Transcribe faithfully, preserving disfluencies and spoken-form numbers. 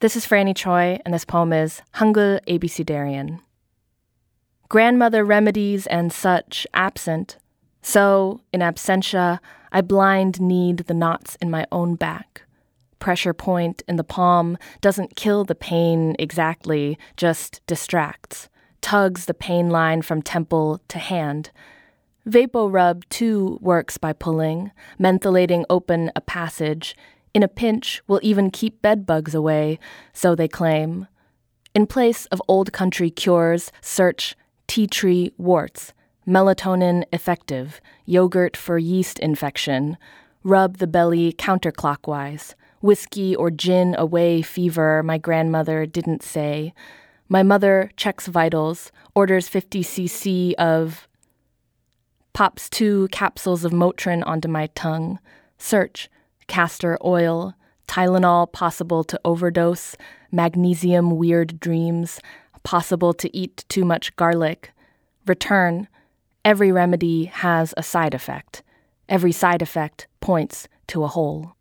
This is Franny Choi, and this poem is Hangul Abecedarian. Grandmother remedies and such absent, so, in absentia, I blind knead the knots in my own back. Pressure point in the palm doesn't kill the pain exactly, just distracts, tugs the pain line from temple to hand. Vapo rub, too, works by pulling, mentholating open a passage. In a pinch, will even keep bedbugs away, so they claim. In place of old country cures, search tea tree warts, melatonin effective, yogurt for yeast infection, rub the belly counterclockwise, whiskey or gin away fever, my grandmother didn't say. My mother checks vitals, orders fifty c c of, pops two capsules of Motrin onto my tongue, search, castor oil, Tylenol possible to overdose, magnesium weird dreams, possible to eat too much garlic. Return, every remedy has a side effect. Every side effect points to a whole.